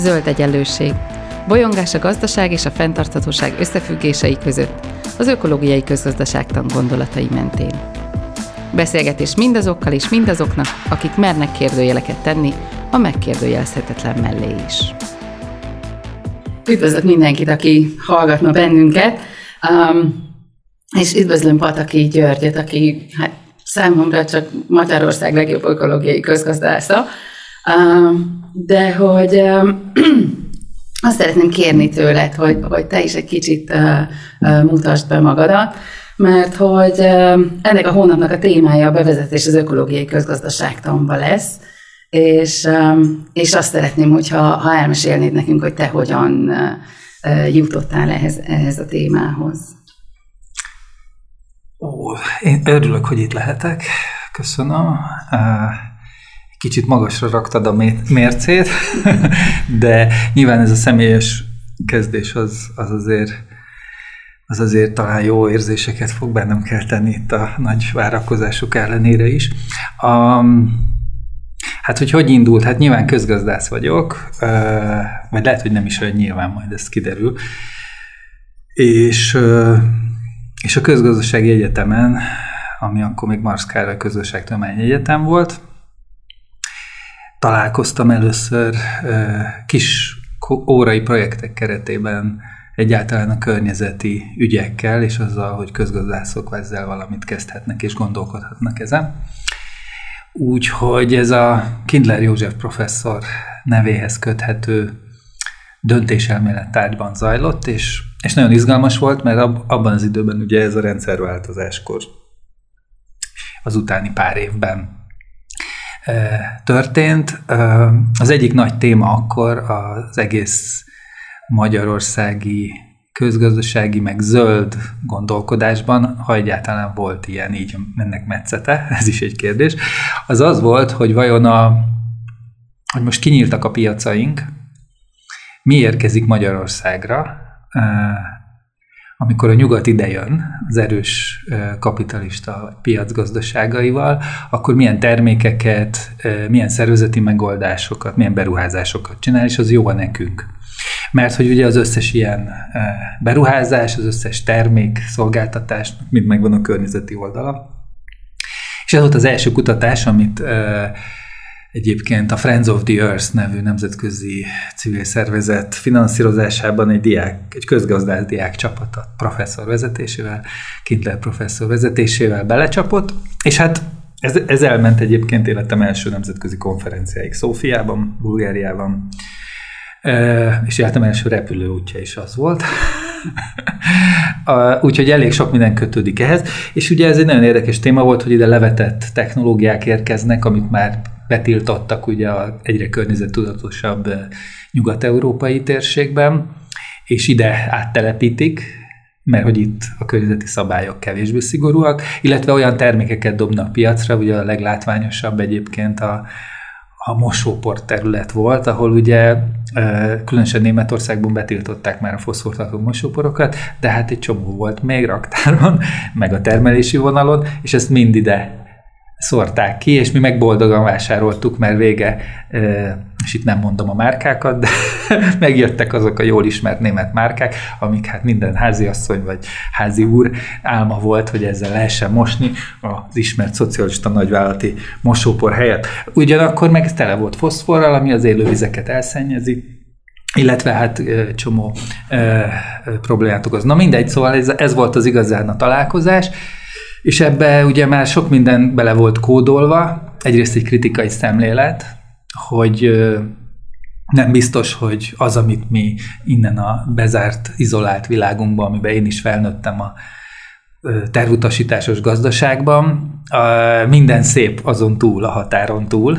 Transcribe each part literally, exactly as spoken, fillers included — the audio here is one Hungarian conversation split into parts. Zöld egyenlőség. Bolyongás a gazdaság és a fenntarthatóság összefüggései között, az ökológiai közgazdaságtan gondolatai mentén. Beszélgetés mindazokkal és mindazoknak, akik mernek kérdőjeleket tenni, a megkérdőjelezhetetlen mellé is. Üdvözlök mindenkit, aki hallgatna bennünket, um, és üdvözlöm Pataki Györgyöt, aki hát, számomra csak Magyarország legjobb ökológiai közgazdásza, um, de hogy um, azt szeretném kérni tőled, hogy, hogy te is egy kicsit uh, uh, mutasd be magadat, mert hogy uh, ennek a hónapnak a témája a bevezetés az ökológiai közgazdaságtanba lesz, és, um, és azt szeretném, hogyha ha elmesélnéd nekünk, hogy te hogyan uh, jutottál ehhez, ehhez a témához. Ó, én örülök, hogy itt lehetek. Köszönöm. Kicsit magasra raktad a mércét, de nyilván ez a személyes kezdés az, az, azért, az azért talán jó érzéseket fog bennem kelteni itt a nagy várakozások ellenére is. Um, hát, hogy hogy indult? Hát nyilván közgazdász vagyok, vagy lehet, hogy nem is olyan nyilván, majd ez kiderül. És... És a Közgazdasági Egyetemen, ami akkor még Marx Károly Közgazdaságtudományi Egyetem volt, találkoztam először kis órai projektek keretében egyáltalán a környezeti ügyekkel, és azzal, hogy közgazdászok ezzel valamit kezdhetnek és gondolkodhatnak ezen. Úgyhogy ez a Kindler József professzor nevéhez köthető döntéselmélet tárgyban zajlott, és És nagyon izgalmas volt, mert ab, abban az időben ugye ez a rendszerváltozáskor, az utáni pár évben e, történt. E, az egyik nagy téma akkor az egész magyarországi közgazdasági, meg zöld gondolkodásban, ha egyáltalán volt ilyen, így ennek metszete, ez is egy kérdés, az az volt, hogy vajon a, hogy most kinyíltak a piacaink, mi érkezik Magyarországra, amikor a nyugat idejön az erős kapitalista piac gazdaságaival, akkor milyen termékeket, milyen szervezeti megoldásokat, milyen beruházásokat csinál, és az jó a nekünk. Mert hogy ugye az összes ilyen beruházás, az összes termék, szolgáltatás, mind megvan a környezeti oldala. És ez volt az első kutatás, amit egyébként a Friends of the Earth nevű nemzetközi civil szervezet finanszírozásában egy diák, egy közgazdász diák csapat a professzor vezetésével, Kindler professzor vezetésével belecsapott, és hát ez, ez elment egyébként életem első nemzetközi konferenciáig Szófiában, Bulgáriában, és életem első repülőútja is az volt. Úgyhogy elég sok minden kötődik ehhez, és ugye ez egy nagyon érdekes téma volt, hogy ide levetett technológiák érkeznek, amit már betiltottak ugye a egyre környezettudatosabb nyugat-európai térségben, és ide áttelepítik, mert hogy itt a környezeti szabályok kevésbé szigorúak, illetve olyan termékeket dobnak piacra, ugye a leglátványosabb egyébként a, a mosópor terület volt, ahol ugye különösen Németországban betiltották már a foszfortartó mosóporokat, de hát egy csomó volt még raktáron, meg a termelési vonalon, és ezt mind ide szórták ki, és mi meg boldogan vásároltuk, mert vége, és itt nem mondom a márkákat, de megjöttek azok a jól ismert német márkák, amik hát minden háziasszony vagy házi úr álma volt, hogy ezzel lehessen mosni az ismert szocialista nagyvállalati mosópor helyett. Ugyanakkor meg tele volt foszforral, ami az élővizeket elszennyezi, illetve hát csomó problémát okoz. Na mindegy, szóval ez, ez volt az igazán a találkozás, és ebbe ugye már sok minden bele volt kódolva, egyrészt egy kritikai szemlélet, hogy nem biztos, hogy az, amit mi innen a bezárt, izolált világunkban, amiben én is felnőttem a tervutasításos gazdaságban, minden szép azon túl, a határon túl,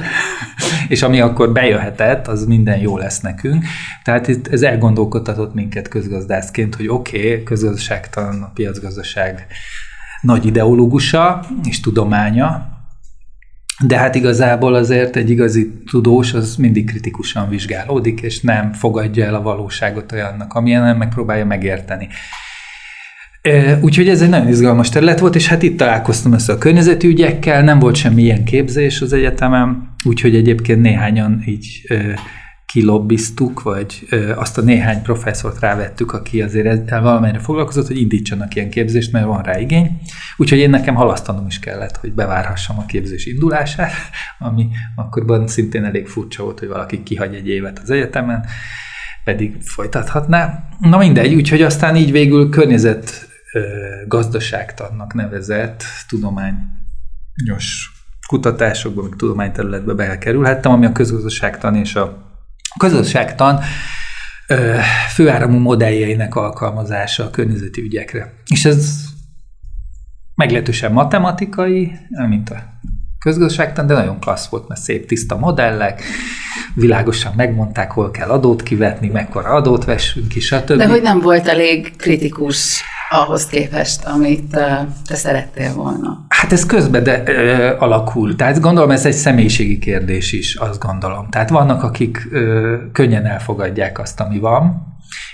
és ami akkor bejöhetett, az minden jó lesz nekünk. Tehát itt ez elgondolkodtatott minket közgazdászként, hogy oké, okay, közgazdaságtan, a piacgazdaság nagy ideológusa és tudománya, de hát igazából azért egy igazi tudós az mindig kritikusan vizsgálódik, és nem fogadja el a valóságot olyannak, amilyen, nem megpróbálja megérteni. Úgyhogy ez egy nagyon izgalmas terület volt, és hát itt találkoztam össze a környezeti ügyekkel, nem volt semmilyen képzés az egyetemen, úgyhogy egyébként néhányan így kilobbiztuk, vagy ö, azt a néhány professzort rávettük, aki azért ezzel valamelyre foglalkozott, hogy indítsanak ilyen képzést, mert van rá igény. Úgyhogy én nekem halasztanom is kellett, hogy bevárhassam a képzés indulását, ami akkorban szintén elég furcsa volt, hogy valaki kihagy egy évet az egyetemen, pedig folytathatná. Na mindegy, úgyhogy aztán így végül környezet ö, gazdaságtannak nevezett tudományos kutatásokba, vagy tudományterületbe bekerülhettem, ami a közgazdaságtan és a A közösségtan ö, főáramú modelljeinek alkalmazása a környezeti ügyekre. És ez meglehetősen matematikai, mint a közgazdaságtan, de nagyon klassz volt, mert szép tiszta modellek, világosan megmondták, hol kell adót kivetni, mekkora adót vessünk ki, stb. De hogy nem volt elég kritikus ahhoz képest, amit te szerettél volna. Hát ez közben de, ö, alakul. Tehát gondolom, ez egy személyiségi kérdés is, azt gondolom. Tehát vannak, akik ö, könnyen elfogadják azt, ami van,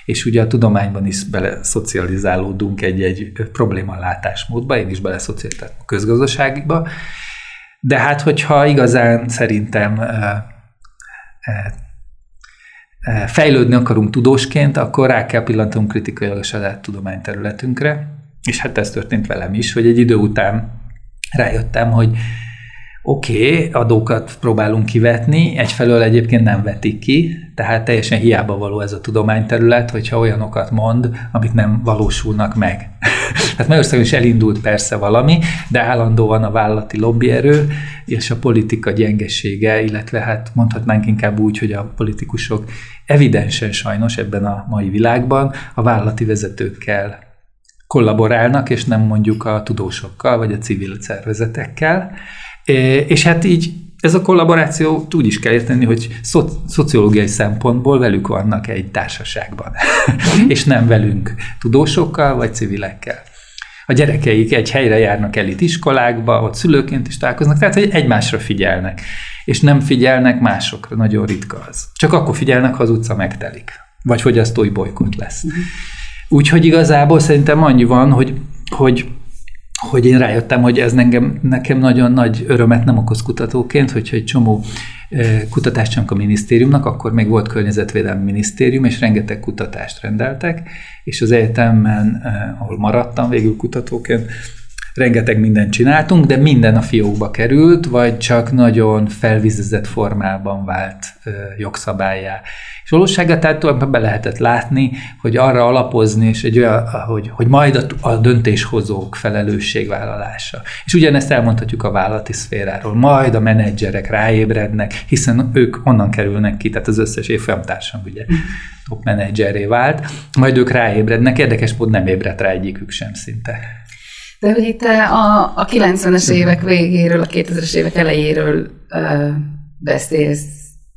és ugye a tudományban is beleszocializálódunk egy-egy problémalátásmódba, én is beleszocializáltam a közgazdaságba, de hát, hogyha igazán szerintem ö, fejlődni akarunk tudósként, akkor rá kell pillantunk kritikailag a saját tudományterületünkre, és hát ez történt velem is, hogy egy idő után rájöttem, hogy oké, okay, adókat próbálunk kivetni, egyfelől egyébként nem vetik ki, tehát teljesen hiába való ez a tudományterület, hogyha olyanokat mond, amit nem valósulnak meg. Tehát Magyarországon is elindult persze valami, de állandóan a vállalati lobbierő és a politika gyengesége, illetve hát mondhatnánk inkább úgy, hogy a politikusok evidensen sajnos ebben a mai világban a vállalati vezetőkkel kollaborálnak, és nem mondjuk a tudósokkal vagy a civil szervezetekkel. És hát így ez a kollaborációt úgy is kell érteni, hogy szo- szociológiai szempontból velük vannak egy társaságban, és nem velünk tudósokkal vagy civilekkel. A gyerekeik egy helyre járnak elitiskolákba, ott szülőként is találkoznak, tehát egymásra figyelnek, és nem figyelnek másokra, nagyon ritka az. Csak akkor figyelnek, ha az utca megtelik, vagy fogyasztói bolykott lesz. Úgyhogy igazából szerintem annyi van, hogy, hogy hogy én rájöttem, hogy ez nekem, nekem nagyon nagy örömet nem okoz kutatóként, hogyha egy csomó kutatást csinálunk a minisztériumnak, akkor még volt környezetvédelmi minisztérium, és rengeteg kutatást rendeltek, és az egyetemen, ahol maradtam végül kutatóként, rengeteg mindent csináltunk, de minden a fiókba került, vagy csak nagyon felvizezett formában vált ö, jogszabályá. És valóságát tehát tulajdonképpen be lehetett látni, hogy arra alapozni, és egy olyan, hogy, hogy majd a, a döntéshozók felelősségvállalása. És ugyanezt elmondhatjuk a vállalati szféráról. Majd a menedzserek ráébrednek, hiszen ők onnan kerülnek ki, tehát az összes évfolyamtársam ugye top menedzserré vált, majd ők ráébrednek, érdekes módon nem ébredt rá egyikük sem szinte. De hogy itt a, a kilencvenes évek végéről, a kétezres évek elejéről ö, beszélsz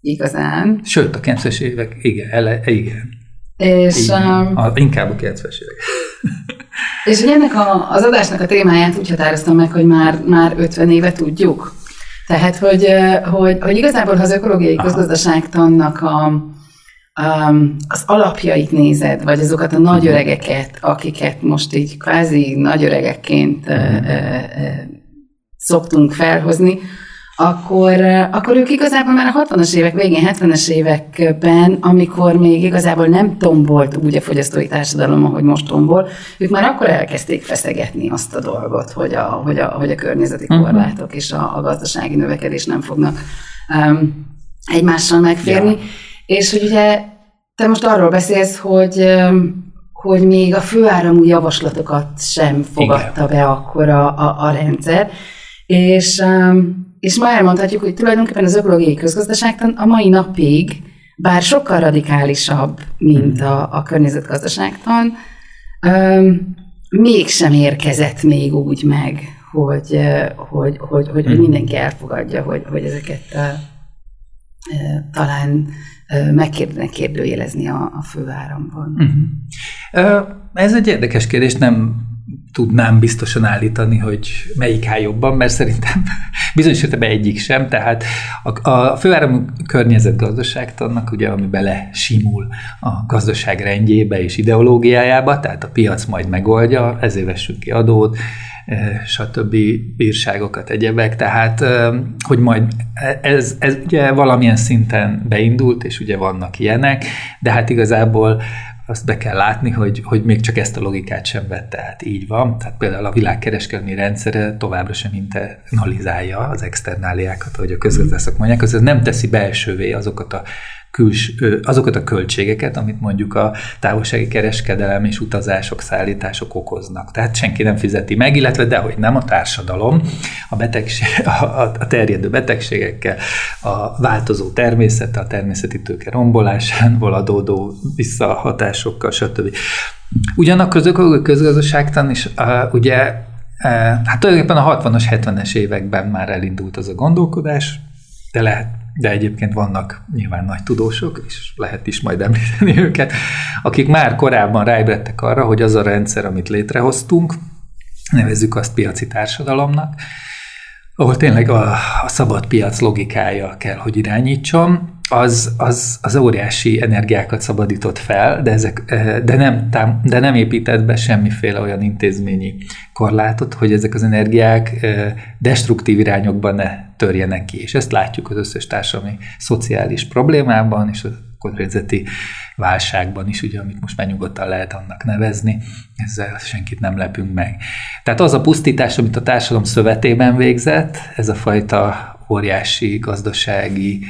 igazán. Sőt, a kilencvenes évek, igen, ele, igen. És, igen. A, inkább a kilencvenes évek. És hogy ennek a, az adásnak a témáját úgy határoztam meg, hogy már, már ötven éve tudjuk. Tehát, hogy, hogy, hogy igazából, ha az ökológiai közgazdaságtannak a... az alapjait nézed, vagy azokat a nagy öregeket, akiket most így kvázi nagy öregekként szoktunk felhozni, akkor, akkor ők igazából már a hatvanas évek végén, hetvenes években, amikor még igazából nem tombolt úgy a fogyasztói társadalom, ahogy most tombol, ők már akkor elkezdték feszegetni azt a dolgot, hogy a, hogy a, hogy a környezeti korlátok és a, a gazdasági növekedés nem fognak um, egymással megférni. Ja. És hogy ugye te most arról beszélsz, hogy, hogy még a főáramú javaslatokat sem fogadta be akkor a, a, a rendszer, és, és ma elmondhatjuk, hogy tulajdonképpen az ökológiai közgazdaságtan a mai napig, bár sokkal radikálisabb, mint a, a környezetgazdaságtan, mégsem érkezett még úgy meg, hogy, hogy, hogy, hogy hmm. mindenki elfogadja, hogy, hogy ezeket talán meg kéne kérdőjelezni a, a főáramban. Uh-huh. Ez egy érdekes kérdés, nem tudnám biztosan állítani, hogy melyik áll jobban, mert szerintem bizonyos értelemben egyik sem, tehát a, a főáramú környezetgazdaságtannak, ugye, ami bele simul a gazdaság rendjébe és ideológiájába, tehát a piac majd megoldja, ezért vessünk ki adót, stb. Bírságokat, egyebek, tehát hogy majd ez, ez ugye valamilyen szinten beindult, és ugye vannak ilyenek, de hát igazából azt be kell látni, hogy, hogy még csak ezt a logikát sem vette, tehát így van. Tehát például a világkereskedelmi rendszere továbbra sem internalizálja az externáliákat, ahogy a közgazdászok mondják, az nem teszi belsővé azokat a, küls, azokat a költségeket, amit mondjuk a távolsági kereskedelem és utazások, szállítások okoznak. Tehát senki nem fizeti meg, illetve dehogy nem a társadalom, a, betegség, a, a terjedő betegségekkel, a változó természet, a természeti tőke rombolásából adódó visszahatás, sokkal, stb. Ugyanakkor a közgazdaságtan is uh, ugye, uh, hát tulajdonképpen a hatvanas, hetvenes években már elindult az a gondolkodás, de lehet, de egyébként vannak nyilván nagy tudósok, és lehet is majd említeni őket, akik már korábban ráébredtek arra, hogy az a rendszer, amit létrehoztunk, nevezzük azt piaci társadalomnak, ahol tényleg a, a szabad piac logikája kell, hogy irányítson, az, az, az óriási energiákat szabadított fel, de, ezek, de, nem, de nem épített be semmiféle olyan intézményi korlátot, hogy ezek az energiák destruktív irányokban ne törjenek ki. És ezt látjuk az összes társadalmi, szociális problémában, és a környezeti válságban is, ugye, amit most már nyugodtan lehet annak nevezni, ezzel senkit nem lepünk meg. Tehát az a pusztítás, amit a társadalom szövetében végzett, ez a fajta óriási gazdasági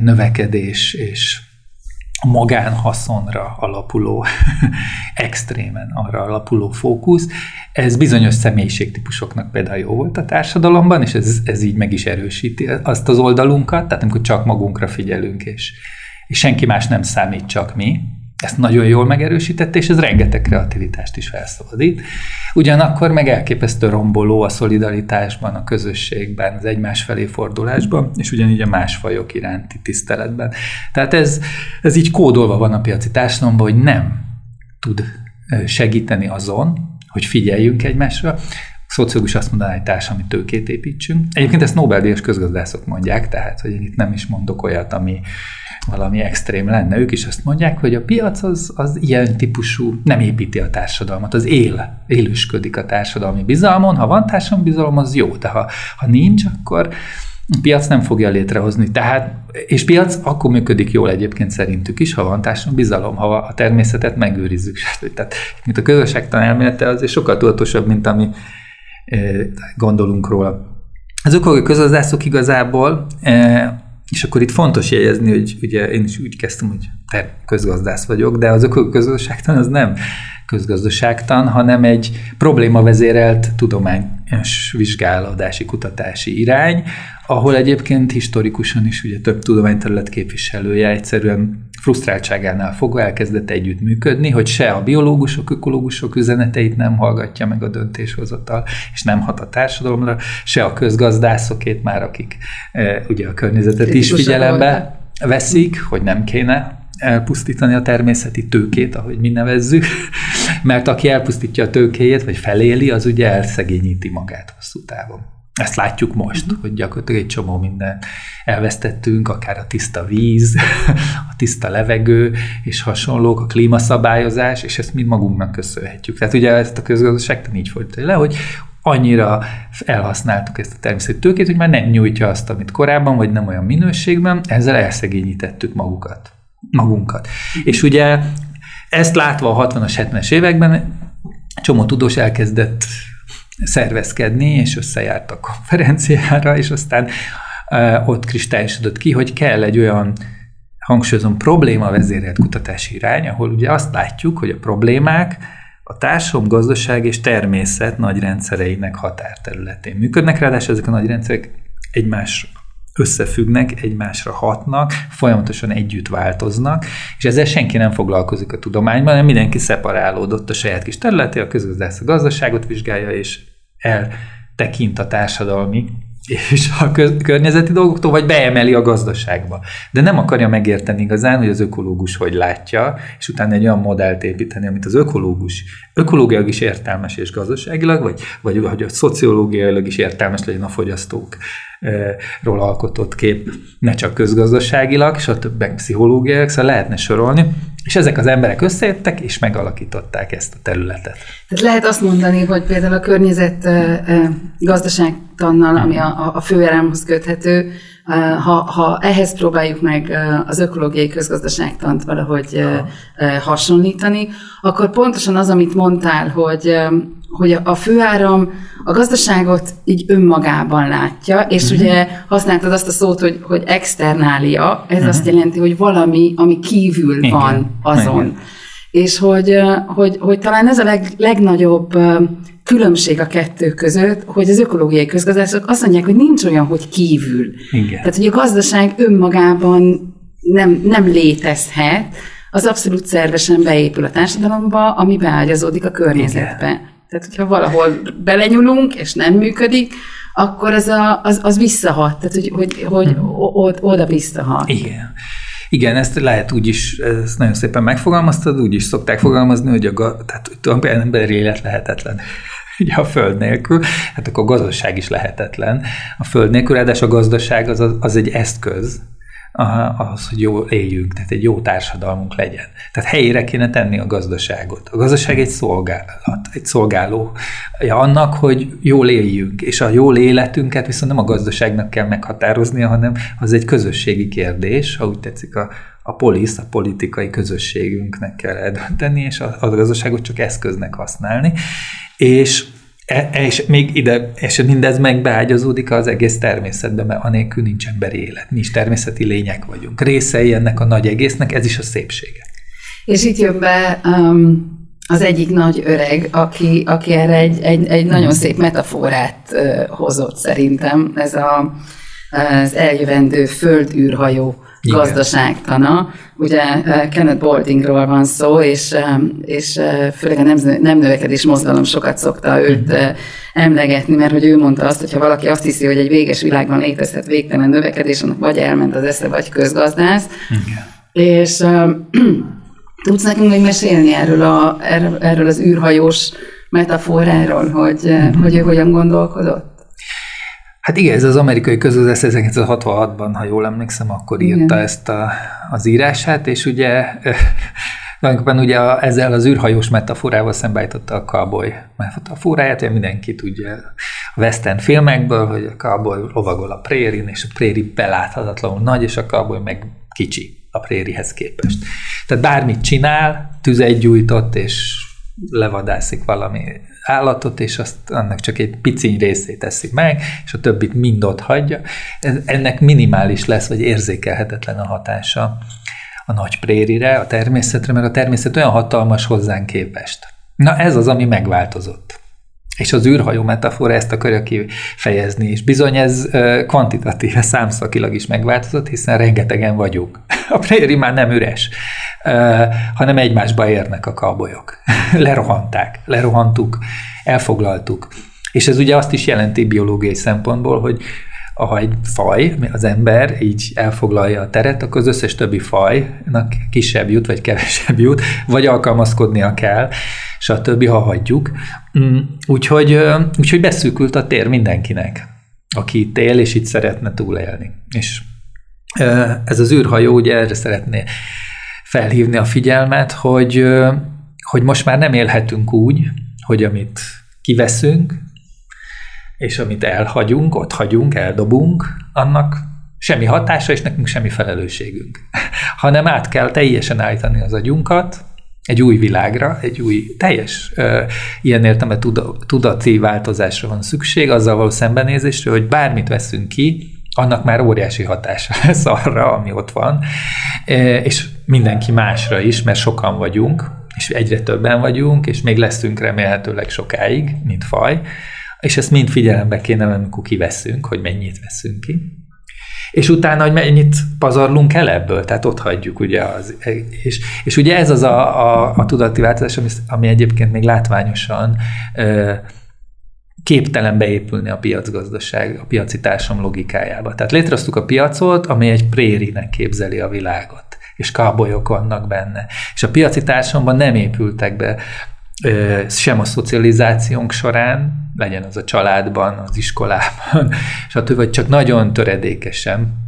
növekedés és magánhaszonra alapuló, extrémen arra alapuló fókusz, ez bizonyos személyiségtípusoknak például jó volt a társadalomban, és ez, ez így meg is erősíti azt az oldalunkat, tehát amikor csak magunkra figyelünk, és, és senki más nem számít, csak mi, ezt nagyon jól megerősítette, és ez rengeteg kreativitást is felszabadít. Ugyanakkor meg elképesztő romboló a szolidaritásban, a közösségben, az egymás felé fordulásban, és ugyanígy a más fajok iránti tiszteletben. Tehát ez, ez így kódolva van a piaci társadalomban, hogy nem tud segíteni azon, hogy figyeljünk egymásra. A szociológus azt mondaná, hogy társadalmi tőkét építsünk. Egyébként ezt Nobel-díjas közgazdászok mondják, tehát hogy én itt nem is mondok olyat, ami valami extrém lenne. Ők is azt mondják, hogy a piac az, az ilyen típusú, nem építi a társadalmat, az él, élősködik a társadalmi bizalmon. Ha van társadalmi bizalom, az jó, de ha, ha nincs, akkor a piac nem fogja létrehozni. Tehát, és piac akkor működik jól egyébként szerintük is, ha van társadalmi bizalom, ha a természetet megőrizzük. Tehát, mint a közösségtan elmélete azért sokkal tudatosabb, mint ami gondolunk róla. Az ökológiai közgazdászok igazából, és akkor itt fontos jegyezni, hogy ugye én is úgy kezdtem, hogy te közgazdász vagyok, de az ökológiai közgazdaságtan az nem közgazdaságtan, hanem egy problémavezérelt tudományos vizsgálódási, kutatási irány, ahol egyébként historikusan is ugye több tudományterület képviselője egyszerűen frusztráltságánál fogva elkezdett együttműködni, hogy se a biológusok, ökológusok üzeneteit nem hallgatja meg a döntéshozatal, és nem hat a társadalomra, se a közgazdászokét már, akik e, ugye a környezetet is figyelembe veszik, hogy nem kéne elpusztítani a természeti tőkét, ahogy mi nevezzük, mert aki elpusztítja a tőkéjét, vagy feléli, az ugye elszegényíti magát hosszú távon. Ezt látjuk most, uh-huh. hogy gyakorlatilag egy csomó mindent elvesztettünk, akár a tiszta víz, a tiszta levegő, és hasonlók, a klímaszabályozás, és ezt mind magunknak köszönhetjük. Tehát ugye ezt a közgazdaságtan így fordítja le, hogy annyira elhasználtuk ezt a természeti tőkét, hogy már nem nyújtja azt, amit korábban, vagy nem olyan minőségben, ezzel elszegényítettük magukat. magunkat. És ugye ezt látva a hatvanas, hetvenes években csomó tudós elkezdett szervezkedni, és összejárt a konferenciára, és aztán uh, ott kristályosodott ki, hogy kell egy olyan, hangsúlyozom, problémavezérelt kutatási irány, ahol ugye azt látjuk, hogy a problémák a társadalom, gazdaság és természet nagy rendszereinek határterületén működnek, ráadásul ezek a nagy rendszerek egymás összefüggnek, egymásra hatnak, folyamatosan együtt változnak, és ezzel senki nem foglalkozik a tudományban, hanem mindenki szeparálódott a saját kis területére, a közgazdász a gazdaságot vizsgálja, és eltekint a társadalmi és a köz- környezeti dolgoktól, vagy beemeli a gazdaságba. De nem akarja megérteni igazán, hogy az ökológus hogy látja, és utána egy olyan modellt építeni, amit az ökológus ökológiailag is értelmes és gazdaságilag, vagy, vagy hogy a szociológiailag is értelmes legyen a fogyasztókról alkotott kép, ne csak közgazdaságilag, és a többen pszichológiailag, szóval lehetne sorolni, és ezek az emberek összejöttek, és megalakították ezt a területet. Tehát lehet azt mondani, hogy például a környezet gazdaságtannal, ami a, a főáramhoz köthető, ha, ha ehhez próbáljuk meg az ökológiai közgazdaságtant valahogy Aha. hasonlítani, akkor pontosan az, amit mondtál, hogy, hogy a főáram a gazdaságot így önmagában látja, és uh-huh. ugye használtad azt a szót, hogy, hogy externália, ez uh-huh. azt jelenti, hogy valami, ami kívül Igen. van azon. Igen. És hogy, hogy, hogy talán ez a leg, legnagyobb különbség a kettő között, hogy az ökológiai közgazdászok azt mondják, hogy nincs olyan, hogy kívül. Igen. Tehát, hogy a gazdaság önmagában nem, nem létezhet, az abszolút szervesen beépül a társadalomba, ami beágyazódik a környezetbe. Igen. Tehát, hogyha valahol belenyúlunk, és nem működik, akkor az, a, az, az visszahat, tehát, hogy, hogy, hogy oda visszahat. Igen. Igen, ezt lehet úgy is, ezt nagyon szépen megfogalmaztad, úgy is szokták fogalmazni, hogy a tehát, tulajdonképpen emberi élet lehetetlen. Ugye a föld nélkül, hát akkor a gazdaság is lehetetlen. A föld nélkül, ráadásul a gazdaság az, az egy eszköz, ahhoz, hogy jól éljünk, tehát egy jó társadalmunk legyen. Tehát helyére kéne tenni a gazdaságot. A gazdaság egy szolgálat, egy szolgáló annak, hogy jól éljünk, és a jól életünket viszont nem a gazdaságnak kell meghatároznia, hanem az egy közösségi kérdés, ha úgy tetszik a, a polisz, a politikai közösségünknek kell eldönteni, és a, a gazdaságot csak eszköznek használni, és E, és még ide, és mindez megbeágyazódik az egész természetben, mert anélkül nincs emberi élet, mi is természeti lények vagyunk. Részei ennek a nagy egésznek, ez is a szépsége. És itt jön be um, az egyik nagy öreg, aki, aki erre egy, egy, egy nagyon szép metaforát uh, hozott szerintem, ez a, az eljövendő földűrhajó Igen. gazdaságtana. Ugye Kenneth Bouldingról van szó, és, és főleg a nem növekedés mozgalom sokat szokta őt emlegetni, mert hogy ő mondta azt, hogyha valaki azt hiszi, hogy egy véges világban létezhet végtelen növekedés, annak vagy elment az esze, vagy közgazdász. Igen. És tudsz nekünk még mesélni erről, a, erről az űrhajós metaforáról, hogy, Igen. hogy ő hogyan gondolkodott? Hát igen, ez az amerikai közgazdász ezerkilencszázhatvanhatban, ha jól emlékszem, akkor írta igen. ezt a, az írását, és ugye, ugye a, ezzel az űrhajós metaforával szembeállította a cowboy metaforáját, hogy mindenki tudja a western filmekből, hogy a cowboy lovagol a prérin, és a préri beláthatatlanul nagy, és a cowboy meg kicsi a prérihez képest. Tehát bármit csinál, tüzet gyújtott, és levadászik valami állatot, és azt, annak csak egy piciny részét teszi meg, és a többit mind ott hagyja. Ennek minimális lesz, vagy érzékelhetetlen a hatása a nagy prérire, a természetre, mert a természet olyan hatalmas hozzánk képest. Na ez az, ami megváltozott. És az űrhajó metafora ezt akarja kifejezni, és bizony ez kvantitatív, számszakilag is megváltozott, hiszen rengetegen vagyunk. A préri már nem üres, hanem egymásba érnek a cowboyok. Lerohanták, lerohantuk, elfoglaltuk. És ez ugye azt is jelenti biológiai szempontból, hogy ha egy faj, az ember így elfoglalja a teret, akkor az összes többi fajnak kisebb jut, vagy kevesebb jut, vagy alkalmazkodnia kell, és a többi, ha hagyjuk. Úgyhogy, úgyhogy beszűkült a tér mindenkinek, aki itt él, és itt szeretne túlélni. És ez az űrhajó, ugye erre szeretné felhívni a figyelmet, hogy, hogy most már nem élhetünk úgy, hogy amit kiveszünk, és amit elhagyunk, ott hagyunk, eldobunk, annak semmi hatása, és nekünk semmi felelősségünk. Hanem át kell teljesen állítani az agyunkat egy új világra, egy új, teljes ö, ilyen értelme tudati változásra van szükség, azzal való szembenézésre, hogy bármit veszünk ki, annak már óriási hatása lesz arra, ami ott van, e, és mindenki másra is, mert sokan vagyunk, és egyre többen vagyunk, és még leszünk remélhetőleg sokáig, mint faj, és ezt mind figyelembe kéne, amikor kiveszünk, hogy mennyit veszünk ki. És utána, hogy mennyit pazarlunk el ebből, tehát ott hagyjuk, ugye. Az, és, és ugye ez az a, a, a tudati változás, ami, ami egyébként még látványosan ö, képtelen beépülni a piacgazdaság, a piaci társam logikájába. Tehát létrehoztuk a piacot, ami egy prérinek képzeli a világot, és kábolyok vannak benne. És a piaci társamban nem épültek be ö, sem a szocializációnk során, legyen az a családban, az iskolában, stb., vagy csak nagyon töredékesen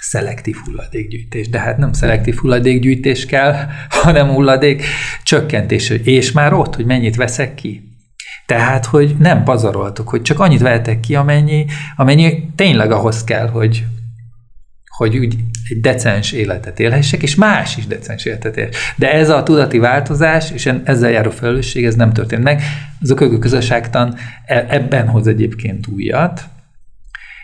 szelektív hulladékgyűjtés. De hát nem szelektív hulladékgyűjtés kell, hanem hulladék csökkentés. És már ott, hogy mennyit veszek ki. Tehát, hogy nem pazaroltuk, hogy csak annyit vehetek ki, amennyi, amennyi tényleg ahhoz kell, hogy hogy úgy egy decens életet élhessek, és más is decens életet élhessek. De ez a tudati változás, és ezzel járó felelősség, ez nem történt meg. Az ökológia-közösségtan ebben hoz egyébként újat,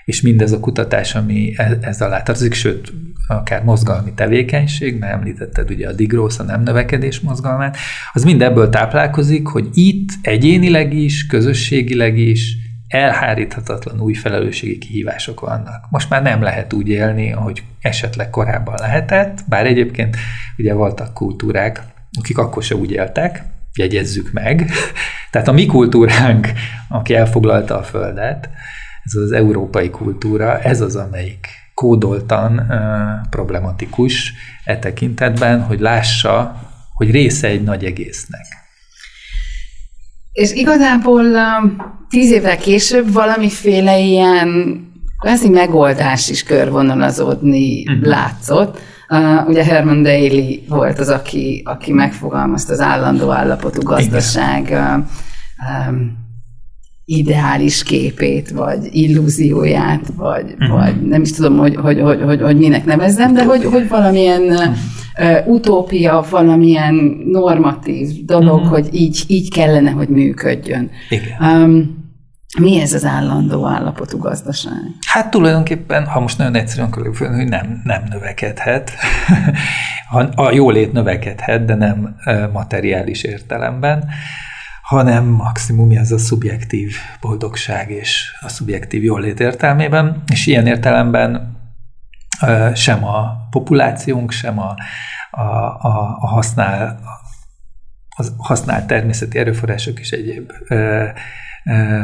és mindez a kutatás, ami ez alá tartozik, sőt, akár mozgalmi tevékenység, mert említetted ugye a digrósz, a nem növekedés mozgalmát, az mind ebből táplálkozik, hogy itt egyénileg is, közösségileg is, elháríthatatlan új felelősségi kihívások vannak. Most már nem lehet úgy élni, ahogy esetleg korábban lehetett, bár egyébként ugye voltak kultúrák, akik akkor se úgy éltek, jegyezzük meg. Tehát a mi kultúránk, aki elfoglalta a Földet, ez az európai kultúra, ez az, amelyik kódoltan uh, problematikus e tekintetben, hogy lássa, hogy része egy nagy egésznek. És igazából tíz évvel később valamiféle ilyen lesz, megoldás is körvonalazódni uh-huh. látszott. Uh, ugye Herman Daly volt az, aki, aki megfogalmazta az állandó állapotú gazdaság uh, um, ideális képét, vagy illúzióját, vagy, uh-huh. vagy nem is tudom, hogy, hogy, hogy, hogy, hogy minek nevezzem, de hogy, hogy valamilyen... Uh-huh. utópia, valamilyen normatív dolog, mm. hogy így, így kellene, hogy működjön. Um, mi ez az állandó állapotú gazdaság? Hát tulajdonképpen, ha most nagyon egyszerűen körülök föl, hogy nem, nem növekedhet. A jólét növekedhet, de nem materiális értelemben, hanem maximum ez a szubjektív boldogság és a szubjektív jólét értelmében, és ilyen értelemben sem a populációnk, sem a, a, a, a, használ, a használt természeti erőforrások és egyéb ö, ö,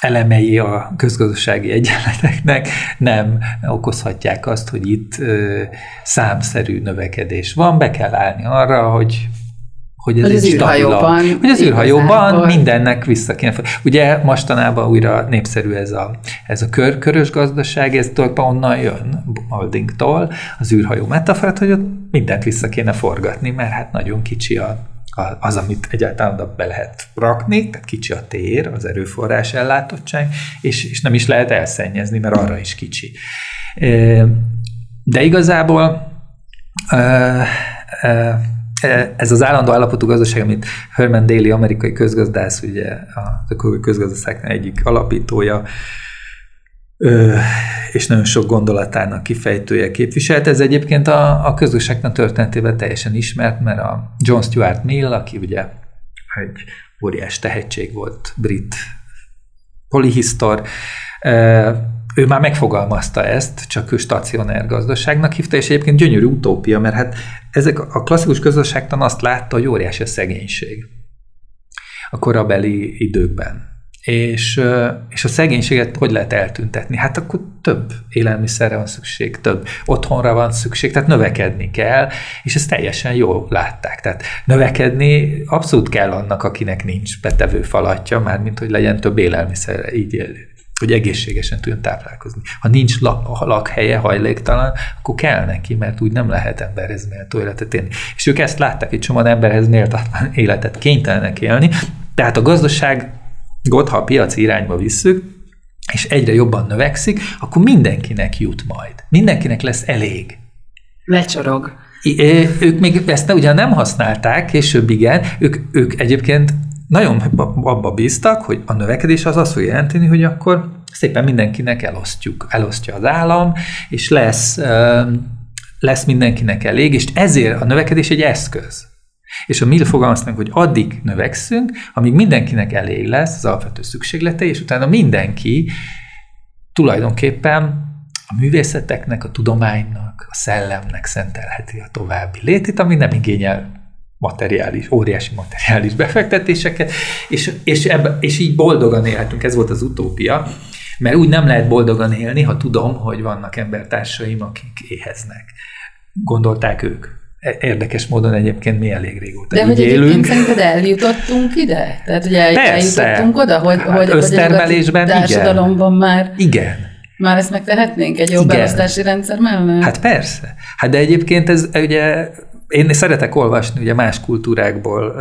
elemei a közgazdasági egyenleteknek nem okozhatják azt, hogy itt ö, számszerű növekedés van, be kell állni arra, hogy Hogy, ez hogy az űrhajóban, hogy az űrhajóban mindennek vissza kéne. Ugye mostanában újra népszerű ez a, ez a kör, körös gazdaság, ez tulajdonképpen onnan jön Bouldingtól, az űrhajó metaforát, hogy ott mindent vissza kéne forgatni, mert hát nagyon kicsi a, a, az, amit egyáltalán be lehet rakni, tehát kicsi a tér, az erőforrás ellátottság, és, és nem is lehet elszennyezni, mert arra is kicsi. De igazából uh, uh, ez az állandó állapotú gazdaság, amit Herman Daly, amerikai közgazdász, ugye az ökológiai közgazdaságnak egyik alapítója, és nagyon sok gondolatának kifejtője képviselt. Ez egyébként a, a közgazdaságnak történetében teljesen ismert, mert a John Stuart Mill, aki ugye egy óriás tehetség volt, brit polihisztor, ő már megfogalmazta ezt, csak ő stacionár gazdaságnak hívta, és egyébként gyönyörű utópia, mert hát ezek a klasszikus közgazdaságtan azt látta, hogy óriási a szegénység a korabeli időkben. És, és a szegénységet hogy lehet eltüntetni? Hát akkor több élelmiszerre van szükség, több otthonra van szükség, tehát növekedni kell, és ezt teljesen jól látták. Tehát növekedni abszolút kell annak, akinek nincs betevő falatja, mármint hogy legyen több élelmiszerre, így élni, hogy egészségesen tudjon táplálkozni. Ha nincs lak, lakhelye, hajléktalan, akkor kell neki, mert úgy nem lehet emberhez méltó életet élni. És ők ezt látták, hogy csomóan emberhez méltatlan életet kénytelenek élni. Tehát a gazdaságot, ha a piaci irányba visszük, és egyre jobban növekszik, akkor mindenkinek jut majd. Mindenkinek lesz elég. Lecsorog. É, ők még ezt ugyan nem használták, később igen, ők, ők egyébként nagyon abba bíztak, hogy a növekedés az azt fog jelenteni, hogy akkor szépen mindenkinek elosztjuk, elosztja az állam, és lesz, lesz mindenkinek elég, és ezért a növekedés egy eszköz. És a mi fogalmaztunk, hogy addig növekszünk, amíg mindenkinek elég lesz az alapvető szükséglete, és utána mindenki tulajdonképpen a művészeteknek, a tudománynak, a szellemnek szentelheti a további létét, ami nem igényel materiális, óriási materiális befektetéseket, és, és, ebbe, és így boldogan élhetünk. Ez volt az utópia, mert úgy nem lehet boldogan élni, ha tudom, hogy vannak embertársaim, akik éheznek. Gondolták ők. Érdekes módon egyébként mi elég régóta de így élünk. De hogy szerinted eljutottunk ide? Tehát ugye eljutottunk oda, hogy, hát hogy, össztermelésben, hogy a társadalomban igen. már... Igen. Már ezt megtehetnénk egy jobb beosztási rendszer mellett? Hát persze. Hát de egyébként ez ugye... Én szeretek olvasni ugye más kultúrákból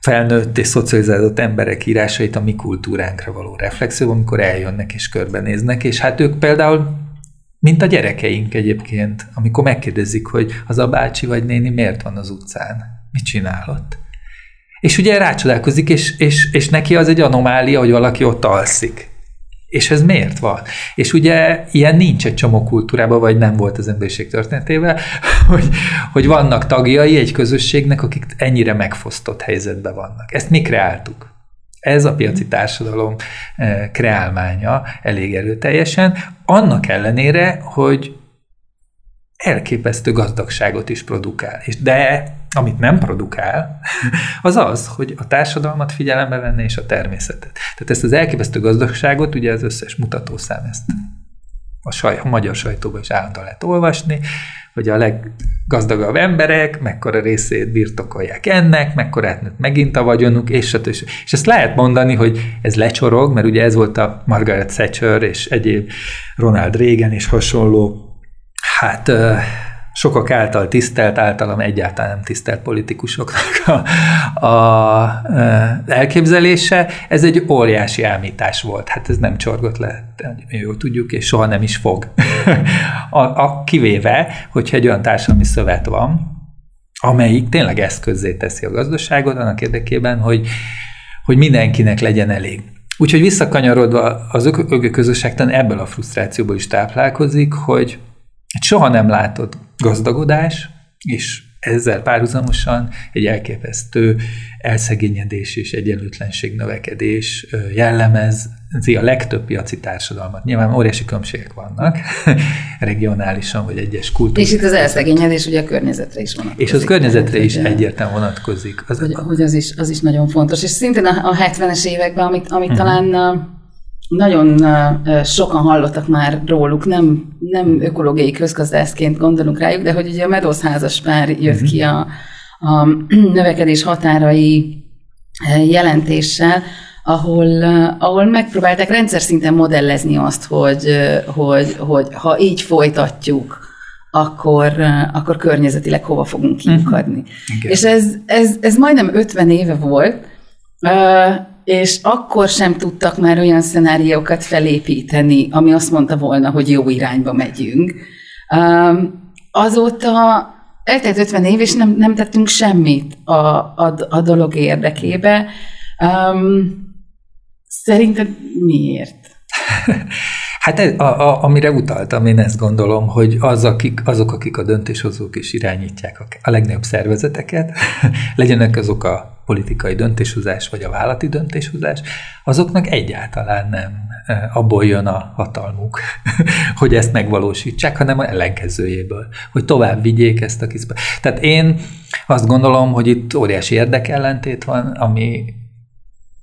felnőtt és szocializált emberek írásait a mi kultúránkra való reflexióban, amikor eljönnek és körbenéznek, és hát ők például, mint a gyerekeink egyébként, amikor megkérdezik, hogy az a bácsi vagy néni miért van az utcán, mit csinálott. És ugye rácsodálkozik, és, és, és neki az egy anomália, hogy valaki ott alszik. És ez miért van? És ugye ilyen nincs egy csomó kultúrában, vagy nem volt az emberiség történetében, hogy, hogy vannak tagjai egy közösségnek, akik ennyire megfosztott helyzetben vannak. Ezt mi kreáltuk. Ez a piaci társadalom kreálmánya elég erőteljesen, annak ellenére, hogy elképesztő gazdagságot is produkál. De amit nem produkál, az az, hogy a társadalmat figyelembe venni és a természetet. Tehát ezt az elképesztő gazdagságot, ugye az összes mutatószám, ezt a, saj, a magyar sajtóban is által lehet olvasni, hogy a leggazdagabb emberek mekkora részét birtokolják ennek, mekkorát nőtt megint a vagyonuk, és stb. És ezt lehet mondani, hogy ez lecsorog, mert ugye ez volt a Margaret Thatcher és egyéb Ronald Reagan és hasonló, hát sokak által tisztelt, általam egyáltalán nem tisztelt politikusoknak a, a, a elképzelése, ez egy óriási ámítás volt. Hát ez nem csorgott le, jól tudjuk, és soha nem is fog. A, a, kivéve, hogyha egy olyan társadalmi szövet van, amelyik tényleg eszközzé teszi a gazdaságot annak érdekében, hogy, hogy mindenkinek legyen elég. Úgyhogy visszakanyarodva az ökölközösségtan ebből a frusztrációból is táplálkozik, hogy egy soha nem látott gazdagodás, és ezzel párhuzamosan egy elképesztő elszegényedés és egyenlőtlenség növekedés jellemezi a legtöbb piaci társadalmat. Nyilván óriási különbségek vannak, regionálisan vagy egyes kultúrák. És itt az elszegényedés ugye a környezetre is vonatkozik. És az környezetre is egyértelműen vonatkozik. Az, hogy, a... hogy az, is, az is nagyon fontos. És szintén a hetvenes években, amit, amit hmm. talán... Nagyon sokan hallottak már róluk, nem, nem ökológiai közgazdászként gondolunk rájuk, de hogy ugye a Medosz házas pár jött uh-huh. ki a, a növekedés határai jelentéssel, ahol, ahol megpróbálták rendszer szinten modellezni azt, hogy, hogy, hogy ha így folytatjuk, akkor, akkor környezetileg hova fogunk kiukadni. Uh-huh. Okay. És ez, ez, ez majdnem ötven éve volt, és akkor sem tudtak már olyan szenáriókat felépíteni, ami azt mondta volna, hogy jó irányba megyünk. Azóta eltelt ötven év, és nem, nem tettünk semmit a, a, a dolog érdekébe. Szerinted miért? Hát ez, a, a, amire utaltam, én ezt gondolom, hogy az, akik, azok, akik a döntéshozók is irányítják a, a legnagyobb szervezeteket, legyenek azok a politikai döntéshozás, vagy a vállalati döntéshozás, azoknak egyáltalán nem abból jön a hatalmuk, hogy ezt megvalósítsák, hanem a ellenkezőjéből, hogy tovább vigyék ezt a kiszpát. Tehát én azt gondolom, hogy itt óriási érdekellentét van, ami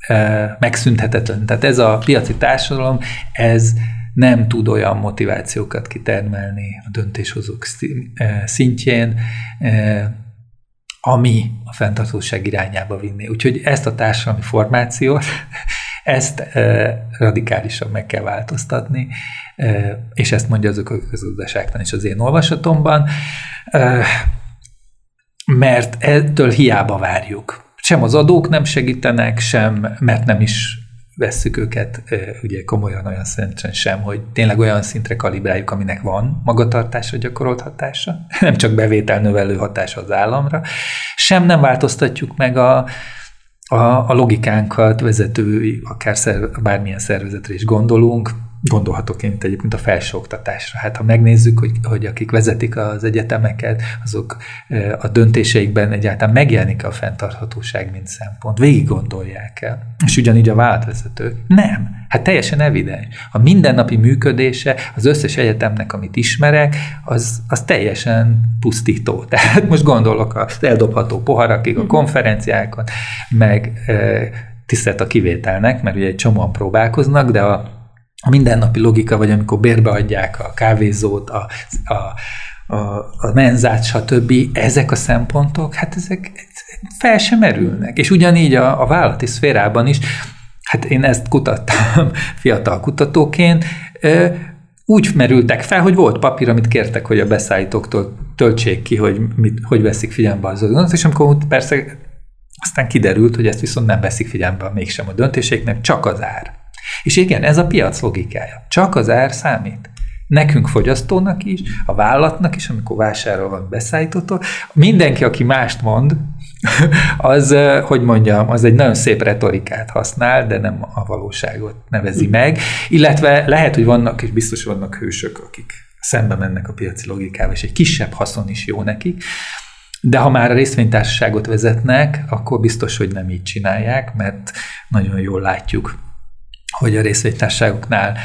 e, megszünthetetlen. Tehát ez a piaci társadalom, ez nem tud olyan motivációkat kitermelni a döntéshozók szintjén, e, ami a fenntarthatóság irányába vinné. Úgyhogy ezt a társadalmi formációt, ezt e, radikálisan meg kell változtatni, e, és ezt mondja az ökölközgazdaságtan is az én olvasatomban, e, mert ettől hiába várjuk. Sem az adók nem segítenek, sem, mert nem is vesszük őket, e, ugye komolyan olyan szinten sem, hogy tényleg olyan szintre kalibráljuk, aminek van magatartásra gyakorolt hatása, nem csak bevételnövelő hatása az államra, sem nem változtatjuk meg a, a, a logikánkat, vezetői, akár szerv, bármilyen szervezetre is gondolunk, Gondolhatok én egyébként a felsőoktatásra. Hát ha megnézzük, hogy, hogy akik vezetik az egyetemeket, azok a döntéseikben egyáltalán megjelenik a fenntarthatóság, mint szempont. Végig gondolják el. És ugyanígy a vállalatvezetők. Nem. Hát teljesen evidens. A mindennapi működése az összes egyetemnek, amit ismerek, az, az teljesen pusztító. Tehát most gondolok az eldobható poharakig, a konferenciákon, meg tisztelt a kivételnek, mert ugye egy csomóan próbálkoznak, de a A mindennapi logika, vagy amikor bérbe adják a kávézót, a, a, a, a menzát, stb. Ezek a szempontok, hát ezek fel sem merülnek. És ugyanígy a, a vállalati szférában is, hát én ezt kutattam fiatal kutatóként, úgy merültek fel, hogy volt papír, amit kértek, hogy a beszállítóktól töltsék ki, hogy, mit, hogy veszik figyelembe az adatokat, és amikor persze aztán kiderült, hogy ezt viszont nem veszik figyelembe mégsem a döntéseiknek, csak az ár. És igen, ez a piac logikája. Csak az ár számít. Nekünk fogyasztónak is, a vállalatnak is, amikor vásárol van beszállítótól. Mindenki, aki mást mond, az, hogy mondjam, az egy nagyon szép retorikát használ, de nem a valóságot nevezi meg. Illetve lehet, hogy vannak, és biztos vannak hősök, akik szembe mennek a piaci logikával, és egy kisebb haszon is jó nekik. De ha már a részvénytársaságot vezetnek, akkor biztos, hogy nem így csinálják, mert nagyon jól látjuk, hogy a részvénytársaságoknál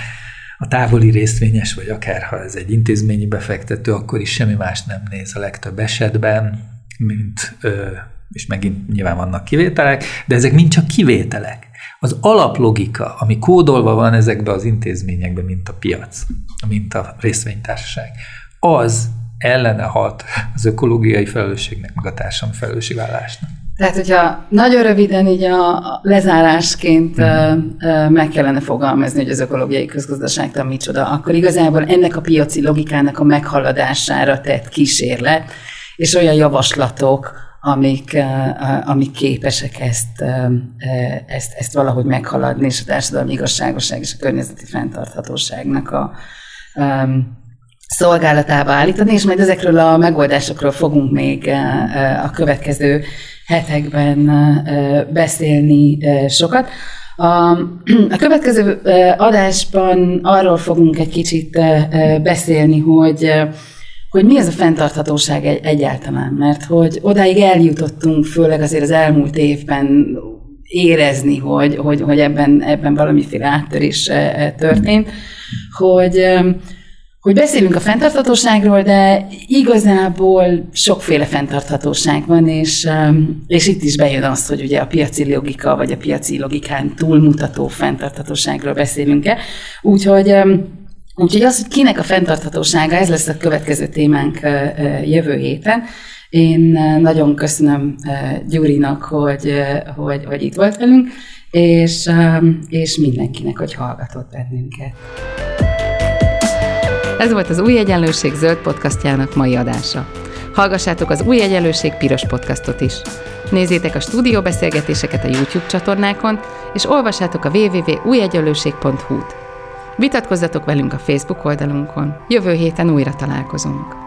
a távoli részvényes, vagy akár ha ez egy intézményi befektető, akkor is semmi más nem néz a legtöbb esetben, mint, és megint nyilván vannak kivételek, de ezek mind csak kivételek. Az alaplogika, ami kódolva van ezekbe az intézményekbe, mint a piac, mint a részvénytársaság, az ellene hat az ökológiai felelősségnek, meg a társadalmi felelősségvállalásnak. Tehát, hogyha nagyon röviden így a lezárásként uh-huh. meg kellene fogalmazni, hogy az ökológiai közgazdaságtan micsoda, akkor igazából ennek a piaci logikának a meghaladására tett kísérlet, és olyan javaslatok, amik, amik képesek ezt, ezt, ezt valahogy meghaladni, és a társadalmi igazságosság és a környezeti fenntarthatóságnak a um, szolgálatába állítani, és majd ezekről a megoldásokról fogunk még a következő hetekben beszélni sokat. A következő adásban arról fogunk egy kicsit beszélni, hogy, hogy mi ez a fenntarthatóság egyáltalán, mert hogy odáig eljutottunk, főleg azért az elmúlt évben érezni, hogy, hogy, hogy ebben, ebben valamiféle áttörés történt, hogy hogy beszélünk a fenntarthatóságról, de igazából sokféle fenntarthatóság van, és, és itt is bejön az, hogy ugye a piaci logika, vagy a piaci logikán túlmutató fenntarthatóságról beszélünk-e. Úgyhogy, úgyhogy az, hogy kinek a fenntarthatósága, ez lesz a következő témánk jövő héten. Én nagyon köszönöm Gyurinak, hogy, hogy, hogy itt volt velünk, és, és mindenkinek, hogy hallgatott bennünket. Ez volt az Új Egyenlőség zöld podcastjának mai adása. Hallgassátok az Új Egyenlőség piros podcastot is. Nézzétek a stúdió beszélgetéseket a YouTube csatornákon, és olvassátok a double-u double-u double-u pont új egyenlőség pont hú-t. Vitatkozzatok velünk a Facebook oldalunkon. Jövő héten újra találkozunk.